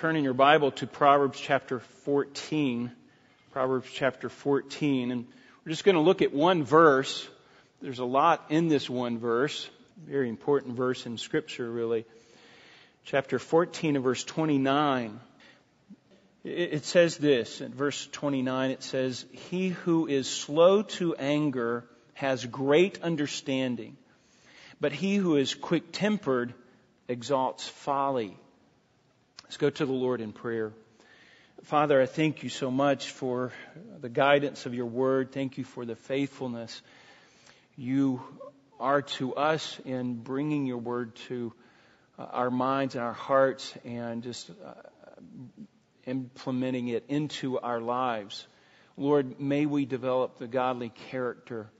Turn in your Bible to Proverbs chapter 14. Proverbs chapter 14. And we're just going to look at one verse. There's a lot in this one verse. Very important verse in Scripture, really. Chapter 14 and verse 29. It says this. In verse 29 it says, "He who is slow to anger has great understanding, but he who is quick-tempered exalts folly." Let's go to the Lord in prayer. Father, I thank you so much for the guidance of your word. Thank you for the faithfulness you are to us in bringing your word to our minds and our hearts and just implementing it into our lives. Lord, may we develop the godly character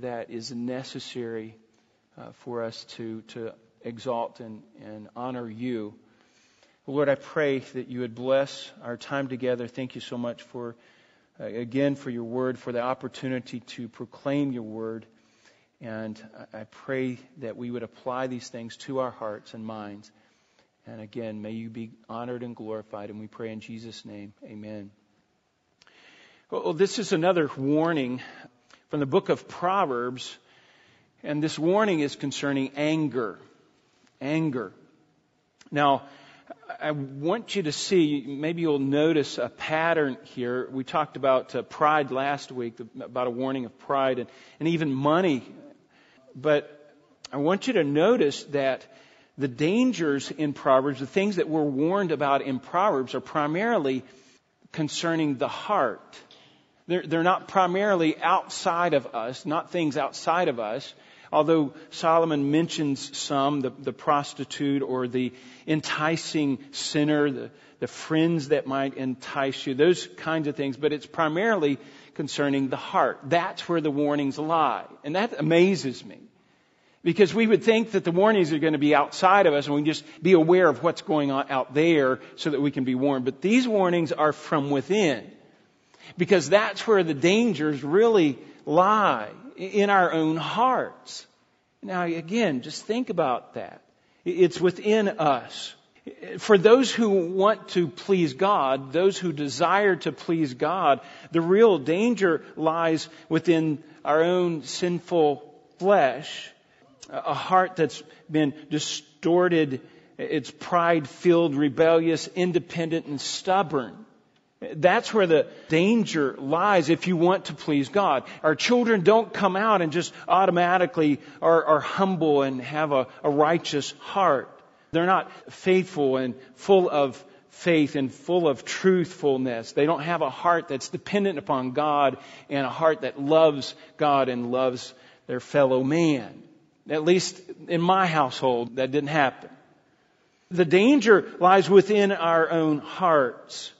that is necessary for us to exalt and honor you. Lord, I pray that you would bless our time together. Thank you so much for, again, for your word, for the opportunity to proclaim your word. And I pray that we would apply these things to our hearts and minds. And again, may you be honored and glorified. And we pray in Jesus' name. Amen. Well, this is another warning from the book of Proverbs. And this warning is concerning anger. Anger. Now, I want you to see, maybe you'll notice a pattern here. We talked about pride last week, about a warning of pride and even money. But I want you to notice that the dangers in Proverbs, the things that we're warned about in Proverbs, are primarily concerning the heart. They're not primarily outside of us, not things outside of us. Although Solomon mentions some, the prostitute or the enticing sinner, the friends that might entice you, those kinds of things. But it's primarily concerning the heart. That's where the warnings lie. And that amazes me. Because we would think that the warnings are going to be outside of us and we can just be aware of what's going on out there so that we can be warned. But these warnings are from within. Because that's where the dangers really lie. In our own hearts. Now again, just think about that. It's within us. For those who want to please God, those who desire to please God, the real danger lies within our own sinful flesh. A heart that's been distorted, it's pride-filled, rebellious, independent, and stubborn. That's where the danger lies if you want to please God. Our children don't come out and just automatically are humble and have a righteous heart. They're not faithful and full of faith and full of truthfulness. They don't have a heart that's dependent upon God and a heart that loves God and loves their fellow man. At least in my household, that didn't happen. The danger lies within our own hearts.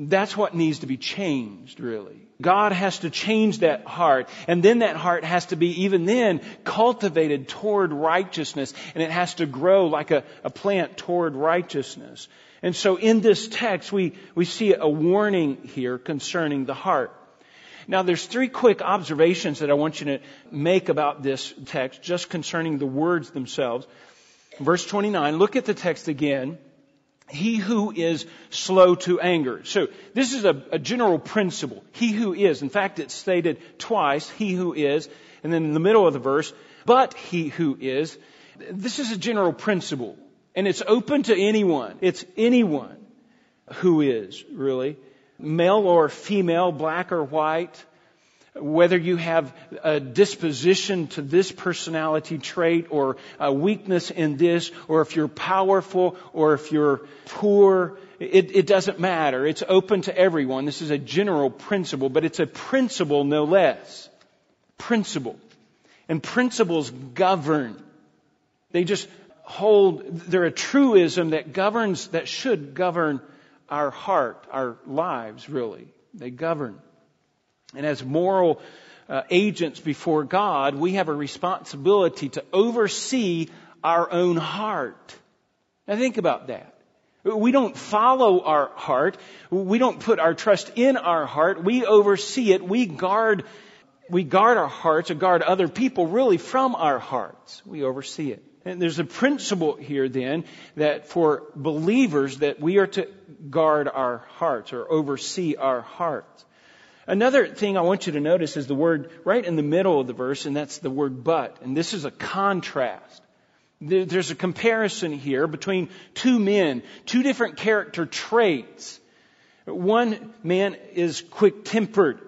That's what needs to be changed, really. God has to change that heart. And then that heart has to be, even then, cultivated toward righteousness. And it has to grow like a plant toward righteousness. And so in this text, we see a warning here concerning the heart. Now, there's three quick observations that I want you to make about this text, just concerning the words themselves. Verse 29, look at the text again. He who is slow to anger. So this is a general principle. He who is. In fact, it's stated twice. He who is. And then in the middle of the verse, but he who is. This is a general principle. And it's open to anyone. It's anyone who is, really. Male or female, black or white. Whether you have a disposition to this personality trait or a weakness in this, or if you're powerful or if you're poor, it doesn't matter. It's open to everyone. This is a general principle, but it's a principle no less. Principle. And principles govern. They just hold, they're a truism that governs, that should govern our heart, our lives, really. They govern. And as moral agents before God, we have a responsibility to oversee our own heart. Now think about that. We don't follow our heart. We don't put our trust in our heart. We oversee it. We guard our hearts, or guard other people really from our hearts. We oversee it. And there's a principle here then that for believers that we are to guard our hearts or oversee our hearts. Another thing I want you to notice is the word right in the middle of the verse, and that's the word but. And this is a contrast. There's a comparison here between two men, two different character traits. One man is quick-tempered.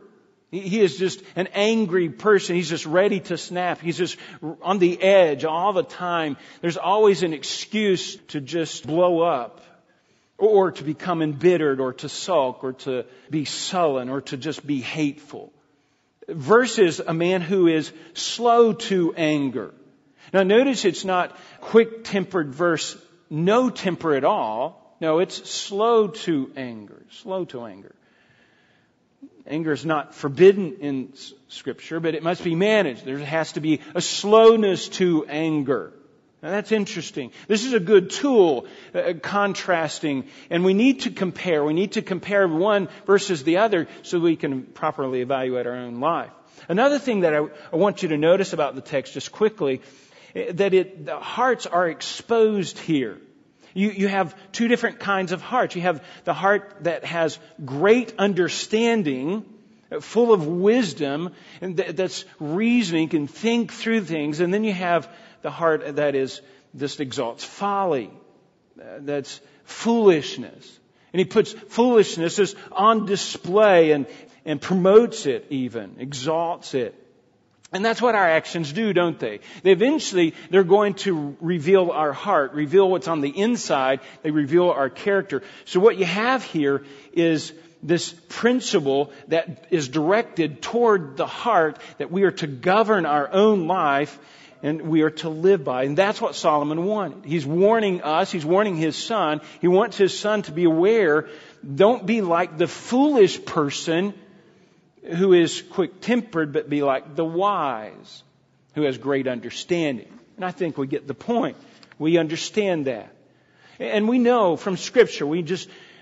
He is just an angry person. He's just ready to snap. He's just on the edge all the time. There's always an excuse to just blow up, or to become embittered, or to sulk, or to be sullen, or to just be hateful. Versus a man who is slow to anger. Now notice it's not quick-tempered versus no temper at all. No, it's slow to anger. Slow to anger. Anger is not forbidden in Scripture, but it must be managed. There has to be a slowness to anger. Now that's interesting. This is a good tool, contrasting, and we need to compare. We need to compare one versus the other so we can properly evaluate our own life. Another thing that I want you to notice about the text just quickly, that the hearts are exposed here. You have two different kinds of hearts. You have the heart that has great understanding, full of wisdom, and that's reasoning, can think through things, and then you have the heart that is just exalts folly. That's foolishness. And he puts foolishness on display and promotes it even, exalts it. And that's what our actions do, don't they? Eventually, they're going to reveal our heart, reveal what's on the inside. They reveal our character. So what you have here is this principle that is directed toward the heart, that we are to govern our own life and we are to live by. And that's what Solomon wanted. He's warning us. He's warning his son. He wants his son to be aware. Don't be like the foolish person who is quick-tempered, but be like the wise who has great understanding. And I think we get the point. We understand that. And we know from Scripture,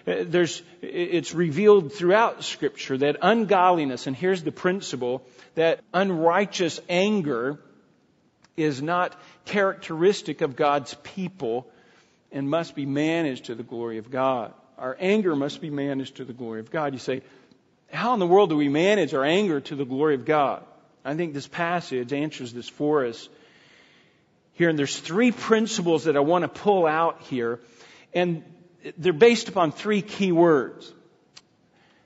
it's revealed throughout Scripture that ungodliness, and here's the principle, that unrighteous anger is not characteristic of God's people and must be managed to the glory of God. Our anger must be managed to the glory of God. You say, how in the world do we manage our anger to the glory of God? I think this passage answers this for us here. And there's three principles that I want to pull out here. And they're based upon three key words.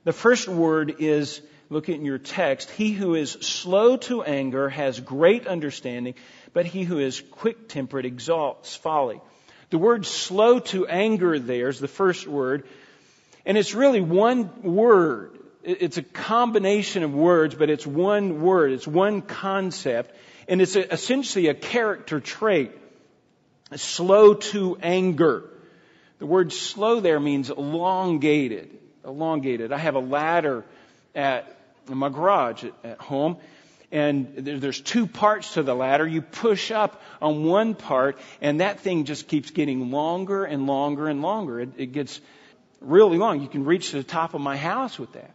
The first word is, look at your text, he who is slow to anger has great understanding, but he who is quick-tempered exalts folly. The word slow to anger there is the first word. And it's really one word. It's a combination of words, but it's one word. It's one concept. And it's essentially a character trait. Slow to anger. The word slow there means elongated. Elongated. I have a ladder at my garage at home. And there's two parts to the ladder. You push up on one part, and that thing just keeps getting longer and longer and longer. It gets really long. You can reach the top of my house with that.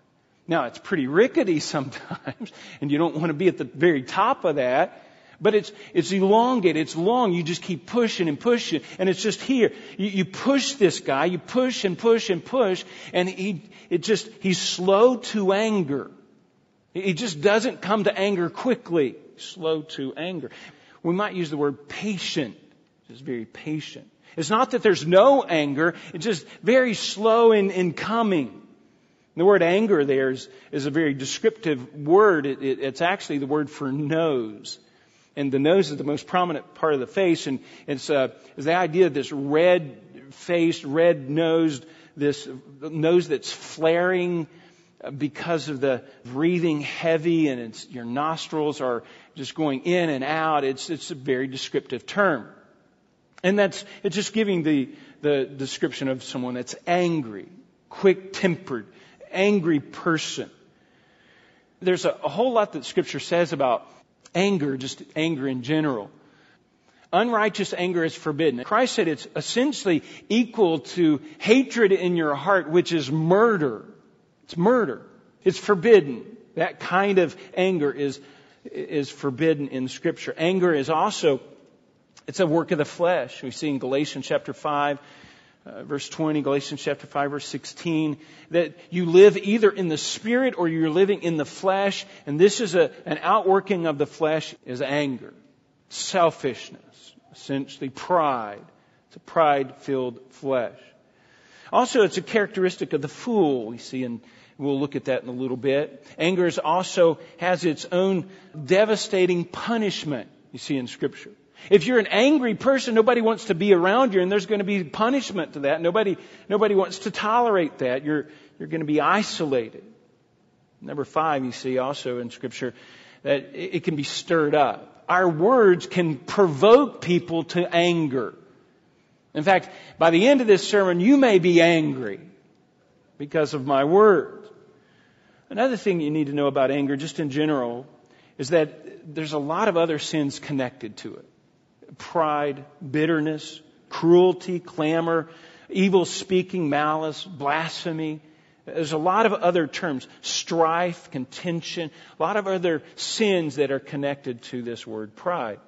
Now, it's pretty rickety sometimes, and you don't want to be at the very top of that, but it's elongated, it's long. You just keep pushing and pushing, and it's just here. You push this guy, you push and push and push, and he's slow to anger. He just doesn't come to anger quickly. Slow to anger. We might use the word patient. Just very patient. It's not that there's no anger, it's just very slow in coming. The word anger there is a very descriptive word. It's actually the word for nose. And the nose is the most prominent part of the face. And it's the idea of this red-faced, red-nosed, this nose that's flaring because of the breathing heavy, and your nostrils are just going in and out. It's a very descriptive term. And it's just giving the description of someone that's angry, quick-tempered, angry person. There's a whole lot that Scripture says about anger, just anger in general. Unrighteous anger is forbidden. Christ said it's essentially equal to hatred in your heart, which is murder. It's murder. It's forbidden. That kind of anger is forbidden in Scripture. Anger is also It's a work of the flesh. We see in Galatians chapter 5, verse 20, Galatians chapter 5, verse 16, that you live either in the spirit or you're living in the flesh. And this is an outworking of the flesh is anger, selfishness, essentially pride. It's a pride-filled flesh. Also, it's a characteristic of the fool we see, and we'll look at that in a little bit. Anger is also has its own devastating punishment you see in Scripture. If you're an angry person, nobody wants to be around you, and there's going to be punishment to that. Nobody wants to tolerate that. You're going to be isolated. Number 5, you see also in Scripture that it can be stirred up. Our words can provoke people to anger. In fact, by the end of this sermon, you may be angry because of my words. Another thing you need to know about anger, just in general, is that there's a lot of other sins connected to it. Pride, bitterness, cruelty, clamor, evil speaking, malice, blasphemy. There's a lot of other terms, strife, contention, a lot of other sins that are connected to this word pride.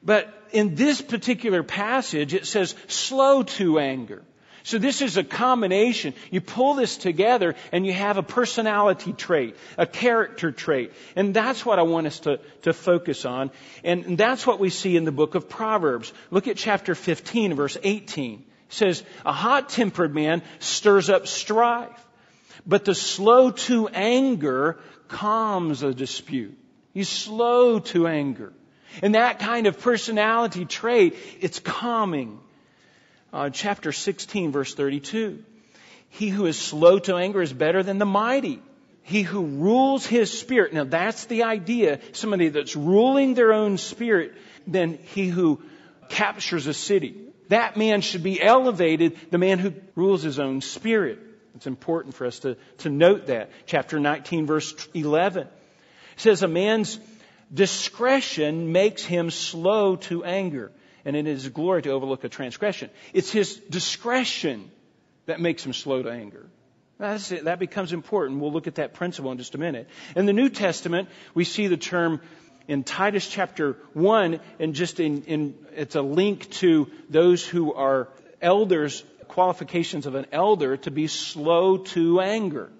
But in this particular passage, it says slow to anger. So this is a combination. You pull this together and you have a personality trait, a character trait. And that's what I want us to focus on. And that's what we see in the book of Proverbs. Look at chapter 15, verse 18. It says, a hot-tempered man stirs up strife, but the slow to anger calms a dispute. He's slow to anger. And that kind of personality trait, it's calming. Chapter 16, verse 32. He who is slow to anger is better than the mighty. He who rules his spirit. Now that's the idea. Somebody that's ruling their own spirit than he who captures a city. That man should be elevated, the man who rules his own spirit. It's important for us to note that. Chapter 19, verse 11. It says a man's discretion makes him slow to anger, and it is glory to overlook a transgression. It's his discretion that makes him slow to anger. That's it. That becomes important. We'll look at that principle in just a minute. In the New Testament, we see the term in Titus chapter 1, and just it's a link to those who are elders, qualifications of an elder to be slow to anger.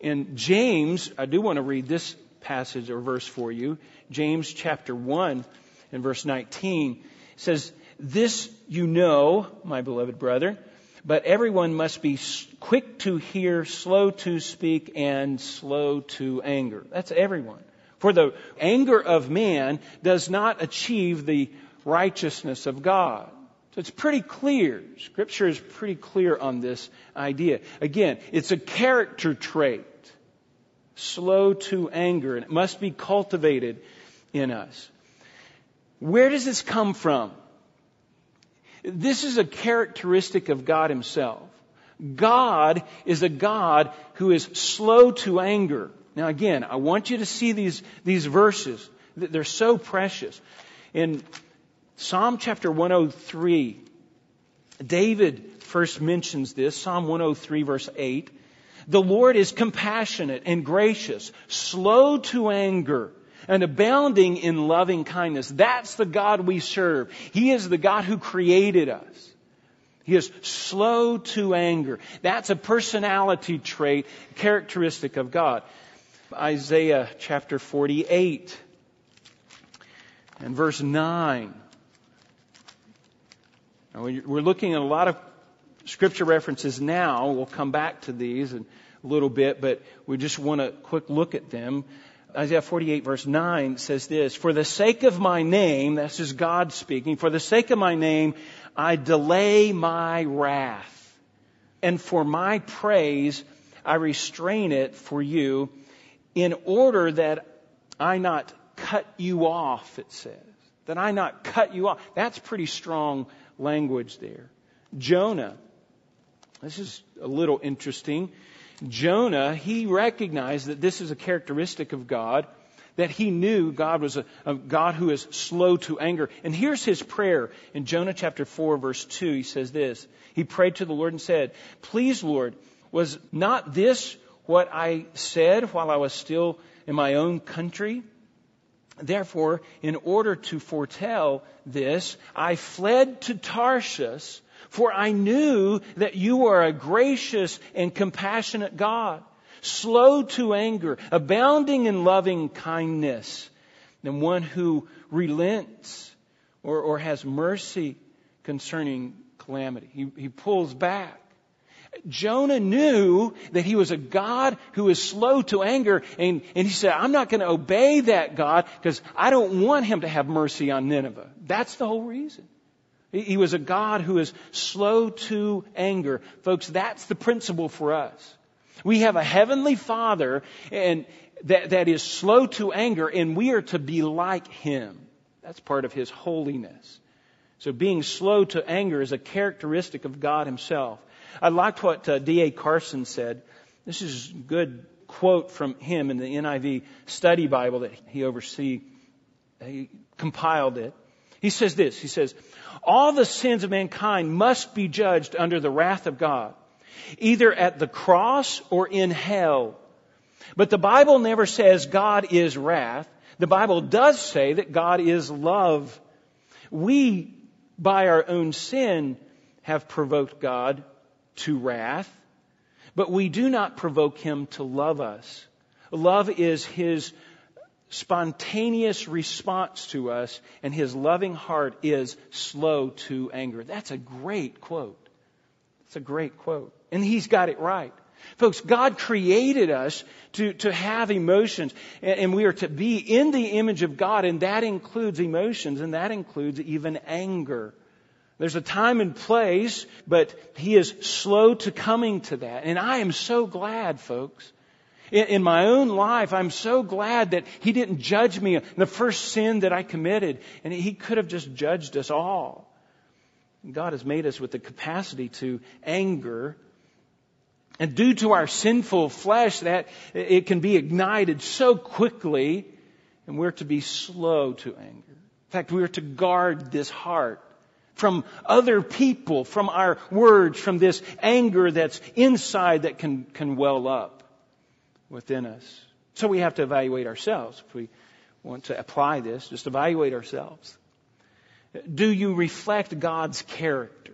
In James, I do want to read this passage or verse for you. James chapter 1 and verse 19 says, this you know, my beloved brother, but everyone must be quick to hear, slow to speak, and slow to anger. That's everyone. For the anger of man does not achieve the righteousness of God. So it's pretty clear. Scripture is pretty clear on this idea. Again, it's a character trait. Slow to anger, and it must be cultivated in us. Where does this come from? This is a characteristic of God Himself. God is a God who is slow to anger. Now again, I want you to see these verses. They're so precious. In Psalm chapter 103, David first mentions this. Psalm 103 verse 8. The Lord is compassionate and gracious, slow to anger, and abounding in loving kindness. That's the God we serve. He is the God who created us. He is slow to anger. That's a personality trait, characteristic of God. Isaiah chapter 48 and verse 9. Now we're looking at a lot of Scripture references now. We'll come back to these in a little bit, but we just want a quick look at them. Isaiah 48 verse 9 says this, for the sake of my name, this is God speaking, for the sake of my name, I delay my wrath, and for my praise, I restrain it for you, in order that I not cut you off, it says. That I not cut you off. That's pretty strong language there. Jonah. This is a little interesting. Jonah, he recognized that this is a characteristic of God, that he knew God was a God who is slow to anger. And here's his prayer in Jonah chapter 4, verse 2. He says this. He prayed to the Lord and said, please, Lord, was not this what I said while I was still in my own country? Therefore, in order to foretell this, I fled to Tarshish, for I knew that you are a gracious and compassionate God, slow to anger, abounding in loving kindness, and one who relents or has mercy concerning calamity. He pulls back. Jonah knew that he was a God who is slow to anger, and he said, I'm not going to obey that God because I don't want him to have mercy on Nineveh. That's the whole reason. He was a God who is slow to anger. Folks, that's the principle for us. We have a heavenly Father and that is slow to anger, and we are to be like Him. That's part of His holiness. So being slow to anger is a characteristic of God Himself. I liked what D.A. Carson said. This is a good quote from him in the NIV study Bible that he oversees. He compiled it. He says this. He says, all the sins of mankind must be judged under the wrath of God, either at the cross or in hell. But the Bible never says God is wrath. The Bible does say that God is love. We, by our own sin, have provoked God to wrath, but we do not provoke Him to love us. Love is His spontaneous response to us, and His loving heart is slow to anger. That's a great quote. It's a great quote. And he's got it right. Folks, God created us to have emotions, and we are to be in the image of God, and that includes emotions, and that includes even anger. There's a time and place, but He is slow to coming to that. And I am so glad, folks. In my own life, I'm so glad that He didn't judge me on the first sin that I committed, and He could have just judged us all. God has made us with the capacity to anger. And due to our sinful flesh, that it can be ignited so quickly, and we're to be slow to anger. In fact, we're to guard this heart from other people, from our words, from this anger that's inside that can well up within us. So we have to evaluate ourselves. If we want to apply this, just evaluate ourselves. Do you reflect God's character?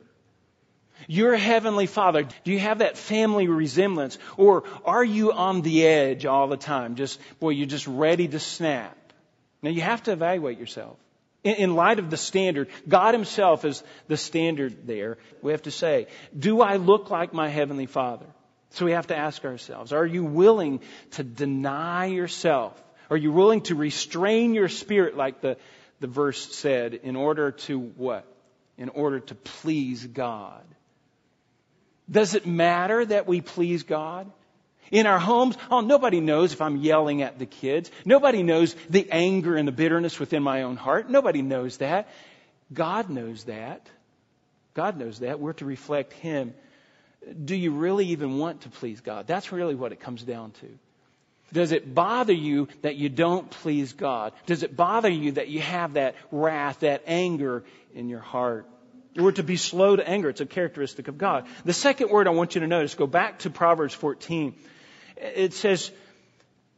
Your Heavenly Father, do you have that family resemblance? Or are you on the edge all the time? You're just ready to snap. Now, you have to evaluate yourself. In light of the standard, God Himself is the standard there. We have to say, do I look like my Heavenly Father? So we have to ask ourselves, are you willing to deny yourself? Are you willing to restrain your spirit like the verse said, in order to what? In order to please God. Does it matter that we please God? In our homes, nobody knows if I'm yelling at the kids. Nobody knows the anger and the bitterness within my own heart. Nobody knows that. God knows that. God knows that. We're to reflect Him. Do you really even want to please God? That's really what it comes down to. Does it bother you that you don't please God? Does it bother you that you have that wrath, that anger in your heart? We're to be slow to anger. It's a characteristic of God. The second word I want you to notice, go back to Proverbs 14. It says,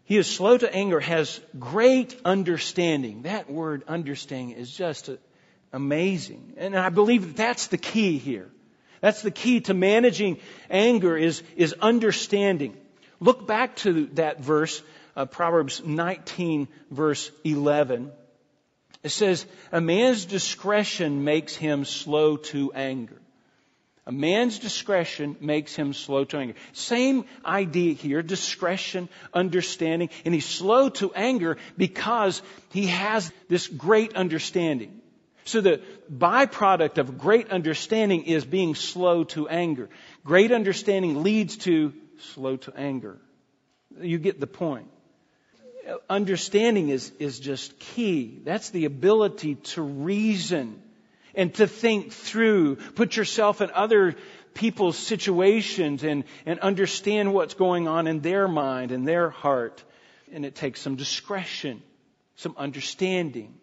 He is slow to anger, has great understanding. That word understanding is just amazing. And I believe that's the key here. That's the key to managing anger is understanding. Look back to that verse, Proverbs 19, verse 11. It says, a man's discretion makes him slow to anger. A man's discretion makes him slow to anger. Same idea here, discretion, understanding. And he's slow to anger because he has this great understanding. So the byproduct of great understanding is being slow to anger. Great understanding leads to slow to anger. You get the point. Understanding is just key. That's the ability to reason and to think through. Put yourself in other people's situations and understand what's going on in their mind and their heart. And it takes some discretion, some understanding.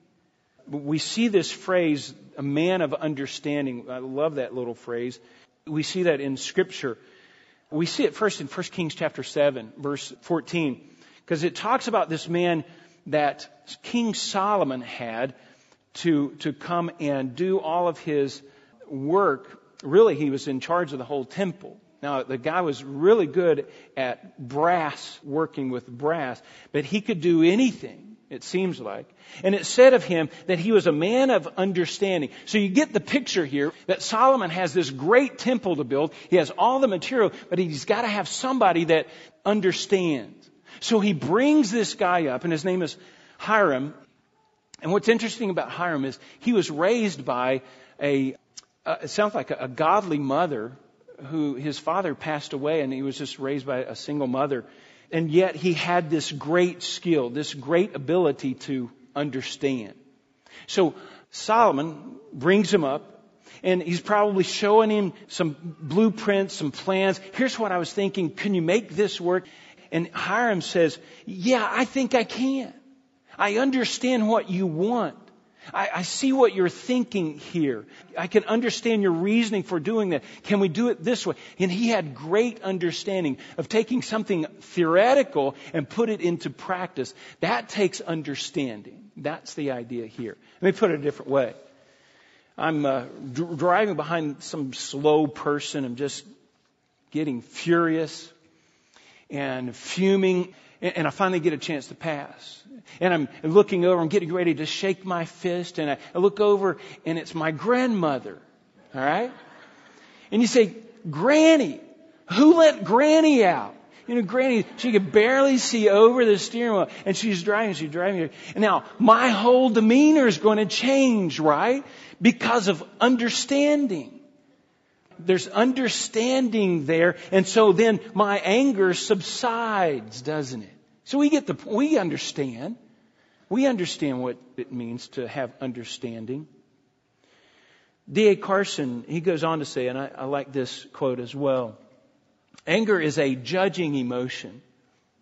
We see this phrase, a man of understanding. I love that little phrase. We see that in Scripture. We see it first in 1 Kings chapter 7, verse 14, because it talks about this man that King Solomon had to come and do all of his work. Really, he was in charge of the whole temple. Now, the guy was really good at brass, working with brass, but he could do anything, it seems like. And it said of him that he was a man of understanding. So you get the picture here that Solomon has this great temple to build. He has all the material, but he's got to have somebody that understands. So he brings this guy up, and his name is Hiram. And what's interesting about Hiram is he was raised by it sounds like a godly mother, who his father passed away, and he was just raised by a single mother. And yet he had this great skill, this great ability to understand. So Solomon brings him up, and he's probably showing him some blueprints, some plans. Here's what I was thinking. Can you make this work? And Hiram says, yeah, I think I can. I understand what you want. I see what you're thinking here. I can understand your reasoning for doing that. Can we do it this way? And he had great understanding of taking something theoretical and put it into practice. That takes understanding. That's the idea here. Let me put it a different way. I'm driving behind some slow person. I'm just getting furious and fuming. And I finally get a chance to pass. And I'm looking over, I'm getting ready to shake my fist. And I look over, and it's my grandmother. All right? And you say, Granny, who let Granny out? You know, Granny, she could barely see over the steering wheel. And she's driving. And now, my whole demeanor is going to change, right? Because of understanding. There's understanding there. And so then my anger subsides, doesn't it? So we understand. We understand what it means to have understanding. D.A. Carson, he goes on to say, and I like this quote as well, anger is a judging emotion.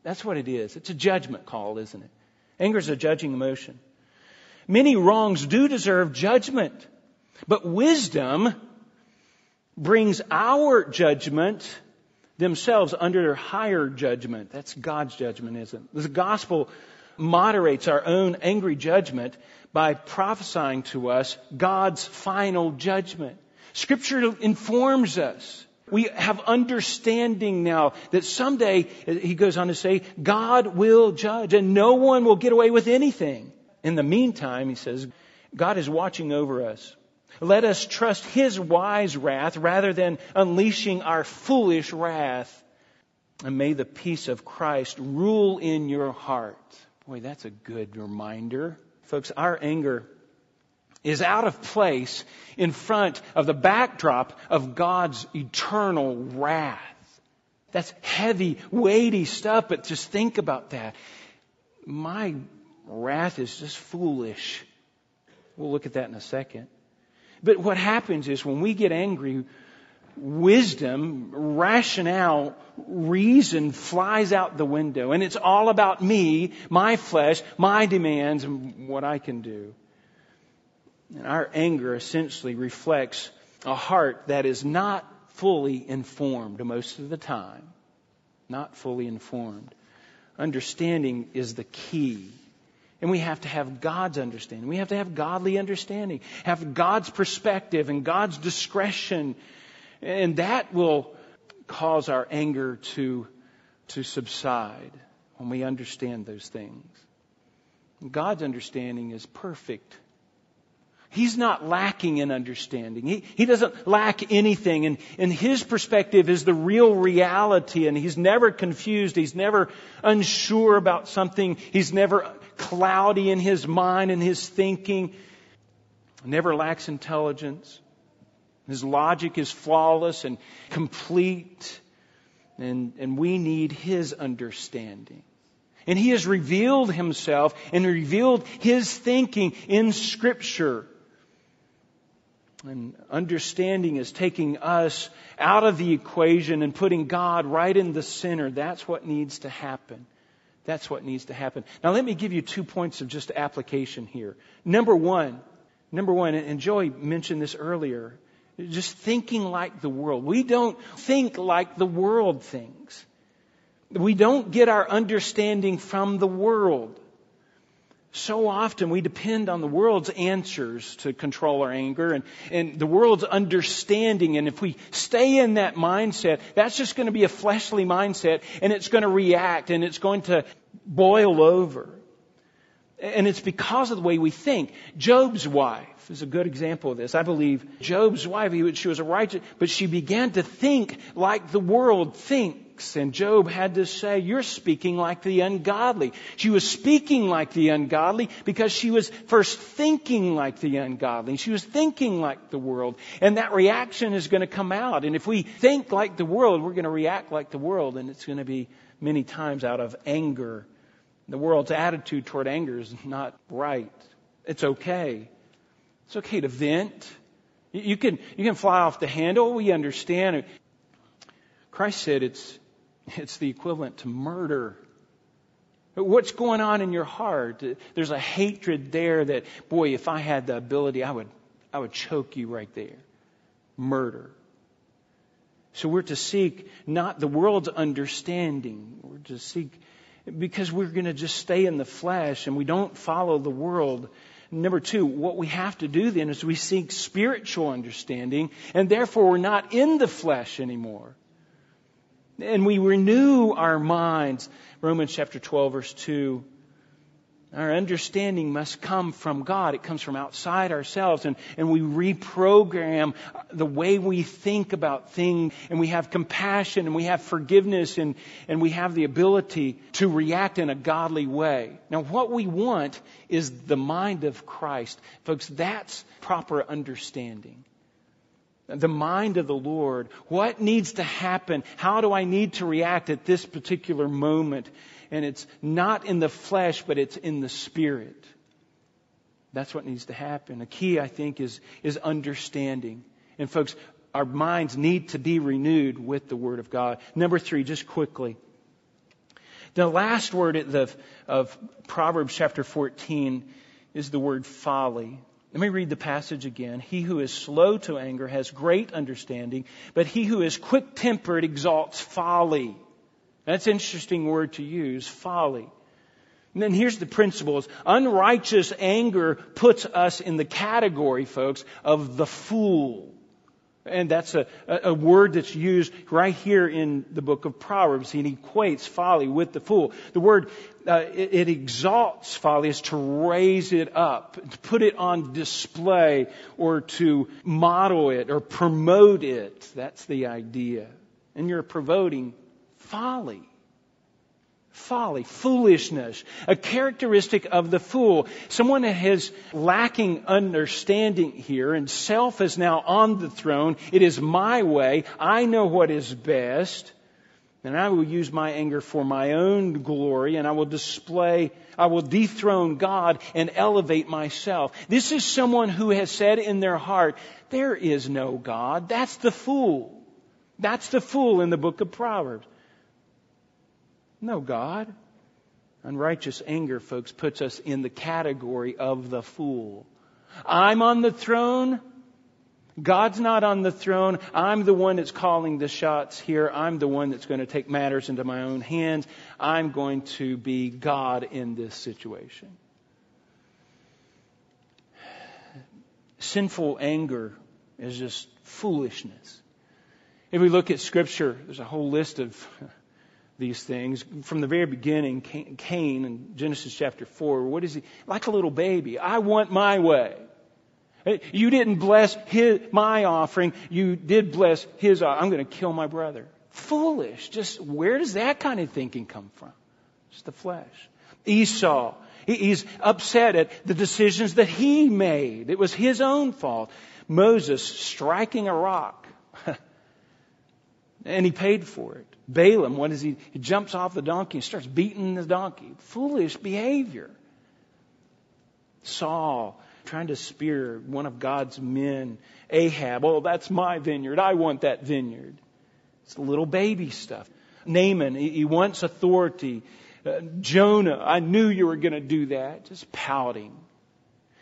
That's what it is. It's a judgment call, isn't it? Anger is a judging emotion. Many wrongs do deserve judgment, but wisdom brings our judgment themselves under their higher judgment. That's God's judgment, isn't it? The gospel moderates our own angry judgment by prophesying to us God's final judgment. Scripture informs us. We have understanding now that someday, he goes on to say, God will judge and no one will get away with anything. In the meantime, he says, God is watching over us. Let us trust His wise wrath rather than unleashing our foolish wrath. And may the peace of Christ rule in your heart. Boy, that's a good reminder. Folks, our anger is out of place in front of the backdrop of God's eternal wrath. That's heavy, weighty stuff, but just think about that. My wrath is just foolish. We'll look at that in a second. But what happens is when we get angry, wisdom, rationale, reason flies out the window. And it's all about me, my flesh, my demands, and what I can do. And our anger essentially reflects a heart that is not fully informed most of the time. Not fully informed. Understanding is the key. And we have to have God's understanding. We have to have godly understanding. Have God's perspective and God's discretion. And that will cause our anger to subside when we understand those things. God's understanding is perfect. He's not lacking in understanding. He doesn't lack anything. And His perspective is the real reality. And He's never confused. He's never unsure about something. He's never cloudy in His mind and His thinking. Never lacks intelligence. His logic is flawless and complete. And we need His understanding. And He has revealed Himself and revealed His thinking in Scripture. And understanding is taking us out of the equation and putting God right in the center. That's what needs to happen. That's what needs to happen. Now let me give you 2 points of just application here. Number one, and Joey mentioned this earlier, just thinking like the world. We don't think like the world thinks. We don't get our understanding from the world. So often we depend on the world's answers to control our anger and the world's understanding. And if we stay in that mindset, that's just going to be a fleshly mindset, and it's going to react and it's going to boil over. And it's because of the way we think. Job's wife is a good example of this. I believe Job's wife, she was a righteous, but she began to think like the world thinks. And Job had to say, you're speaking like the ungodly. She was speaking like the ungodly because she was first thinking like the ungodly. She was thinking like the world. And that reaction is going to come out. And if we think like the world, we're going to react like the world. And it's going to be many times out of anger. The world's attitude toward anger is not right. It's okay. It's okay to vent. You can fly off the handle. We understand. Christ said it's the equivalent to murder. What's going on in your heart? There's a hatred there that, boy, if I had the ability, I would choke you right there. Murder. So we're to seek not the world's understanding. We're to seek, because we're going to just stay in the flesh and we don't follow the world. Number two, what we have to do then is we seek spiritual understanding, and therefore we're not in the flesh anymore. And we renew our minds. Romans chapter 12, verse 2. Our understanding must come from God. It comes from outside ourselves. And we reprogram the way we think about things. And we have compassion and we have forgiveness and we have the ability to react in a godly way. Now, what we want is the mind of Christ. Folks, that's proper understanding. The mind of the Lord. What needs to happen? How do I need to react at this particular moment? And it's not in the flesh, but it's in the spirit. That's what needs to happen. The key, I think, is understanding. And folks, our minds need to be renewed with the Word of God. Number three, just quickly. The last word of Proverbs chapter 14 is the word folly. Let me read the passage again. He who is slow to anger has great understanding, but he who is quick-tempered exalts folly. That's an interesting word to use, folly. And then here's the principles. Unrighteous anger puts us in the category, folks, of the fool. And that's a word that's used right here in the book of Proverbs. He equates folly with the fool. The word, it exalts folly, is to raise it up, to put it on display or to model it or promote it. That's the idea. And you're promoting folly. Folly, foolishness, a characteristic of the fool. Someone that is lacking understanding here, and self is now on the throne. It is my way. I know what is best. And I will use my anger for my own glory, and I will dethrone God and elevate myself. This is someone who has said in their heart, there is no God. That's the fool. That's the fool in the book of Proverbs. No God. Unrighteous anger, folks, puts us in the category of the fool. I'm on the throne. God's not on the throne. I'm the one that's calling the shots here. I'm the one that's going to take matters into my own hands. I'm going to be God in this situation. Sinful anger is just foolishness. If we look at Scripture, there's a whole list of these things. From the very beginning, Cain in Genesis chapter 4, what is he? Like a little baby. I want my way. You didn't bless my offering. You did bless his offering. I'm going to kill my brother. Foolish. Just where does that kind of thinking come from? It's the flesh. Esau. He's upset at the decisions that he made. It was his own fault. Moses striking a rock. And he paid for it. Balaam, what is he? He jumps off the donkey and starts beating the donkey. Foolish behavior. Saul, trying to spear one of God's men. Ahab, oh, that's my vineyard. I want that vineyard. It's the little baby stuff. Naaman, he wants authority. Jonah, I knew you were going to do that. Just pouting.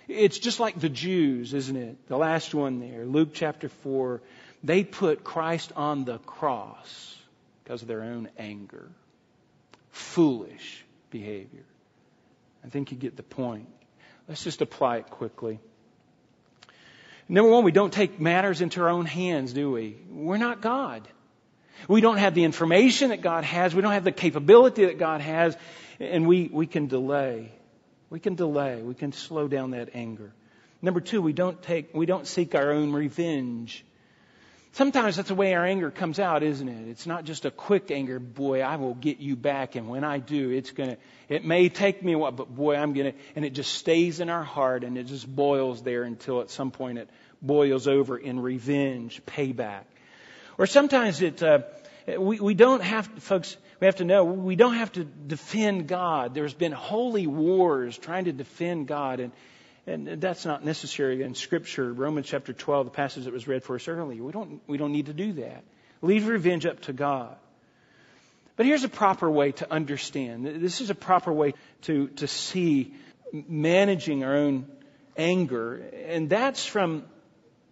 It's just like the Jews, isn't it? The last one there, Luke chapter 4. They put Christ on the cross because of their own anger. Foolish behavior. I think you get the point. Let's just apply it quickly. Number one, we don't take matters into our own hands, do we? We're not God. We don't have the information that God has. We don't have the capability that God has. And we can delay. We can delay. We can slow down that anger. Number two, we don't seek our own revenge. Sometimes that's the way our anger comes out, isn't it? It's not just a quick anger. Boy, I will get you back. And when I do, it may take me a while, but boy, and it just stays in our heart and it just boils there until at some point it boils over in revenge, payback. Or sometimes we don't have to defend God. There's been holy wars trying to defend God, and that's not necessary in Scripture. Romans chapter 12, the passage that was read for us earlier. We don't need to do that. Leave revenge up to God. But here's a proper way to understand. This is a proper way to see managing our own anger, and that's from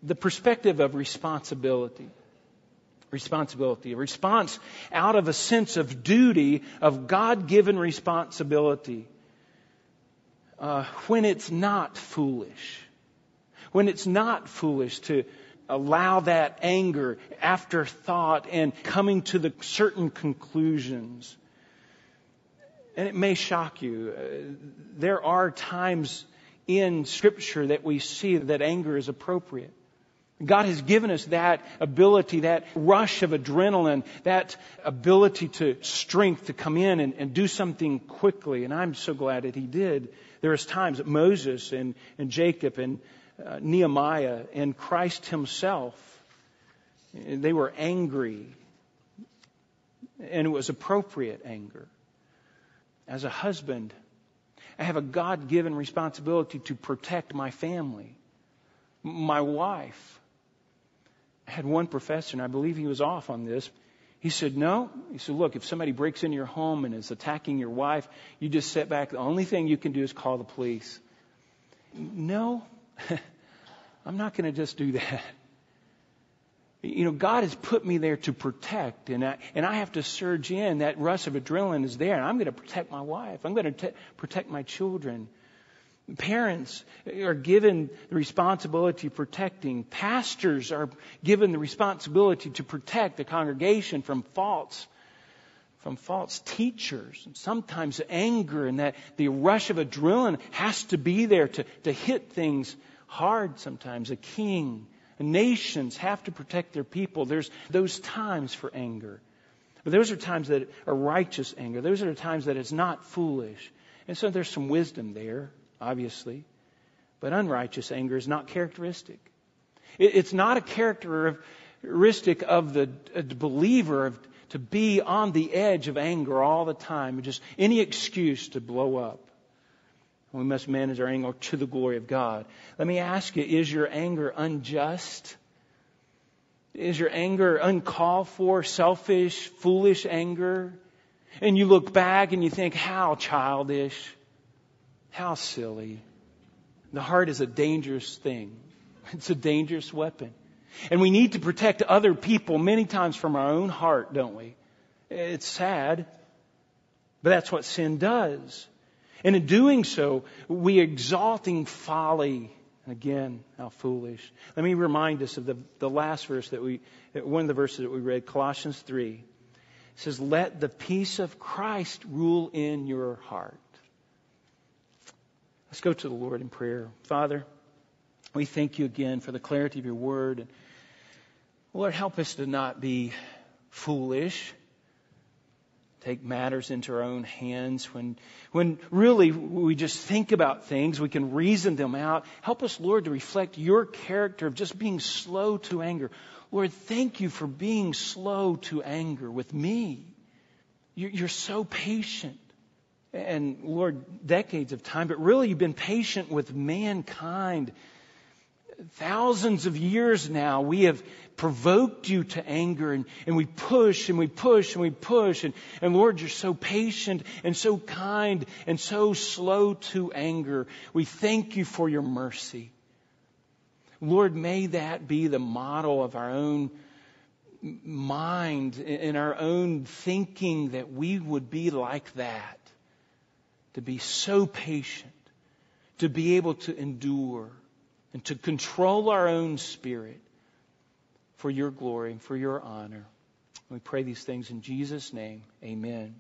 the perspective of responsibility. Responsibility, a response out of a sense of duty, of God-given responsibility. When it's not foolish. When it's not foolish to allow that anger, afterthought, and coming to the certain conclusions. And it may shock you. There are times in Scripture that we see that anger is appropriate. God has given us that ability, that rush of adrenaline, that ability to strength to come in and do something quickly. And I'm so glad that He did. There is times that Moses and Jacob and Nehemiah and Christ Himself, they were angry. And it was appropriate anger. As a husband, I have a God-given responsibility to protect my family, my wife. I had one professor, and I believe he was off on this. He said, no. He said, look, if somebody breaks into your home and is attacking your wife, you just sit back. The only thing you can do is call the police. No, I'm not going to just do that. You know, God has put me there to protect, and I have to surge in. That rush of adrenaline is there, and I'm going to protect my wife. I'm going to protect my children. Parents are given the responsibility of protecting. Pastors are given the responsibility to protect the congregation from false teachers. And sometimes the anger and that the rush of adrenaline has to be there to hit things hard sometimes. A king, nations have to protect their people. There's those times for anger. But those are times that are righteous anger. Those are times that it's not foolish. And so there's some wisdom there. Obviously, but unrighteous anger is not characteristic. It's not a characteristic of the believer to be on the edge of anger all the time, just any excuse to blow up. We must manage our anger to the glory of God. Let me ask you, is your anger unjust? Is your anger uncalled for, selfish, foolish anger? And you look back and you think, how childish. How silly. The heart is a dangerous thing. It's a dangerous weapon. And we need to protect other people many times from our own heart, don't we? It's sad, but that's what sin does. And in doing so, we exalting folly. Again, how foolish. Let me remind us of the last verse one of the verses that we read, Colossians 3. It says, let the peace of Christ rule in your heart. Let's go to the Lord in prayer. Father, we thank you again for the clarity of your word. And Lord, help us to not be foolish. Take matters into our own hands. When really we just think about things, we can reason them out. Help us, Lord, to reflect your character of just being slow to anger. Lord, thank you for being slow to anger with me. You're so patient. And Lord, decades of time, but really you've been patient with mankind. Thousands of years now, we have provoked you to anger and we push and we push and we push. And Lord, you're so patient and so kind and so slow to anger. We thank you for your mercy. Lord, may that be the model of our own mind, in our own thinking, that we would be like that. to be so patient, to be able to endure and to control our own spirit for your glory and for your honor. We pray these things in Jesus' name. Amen.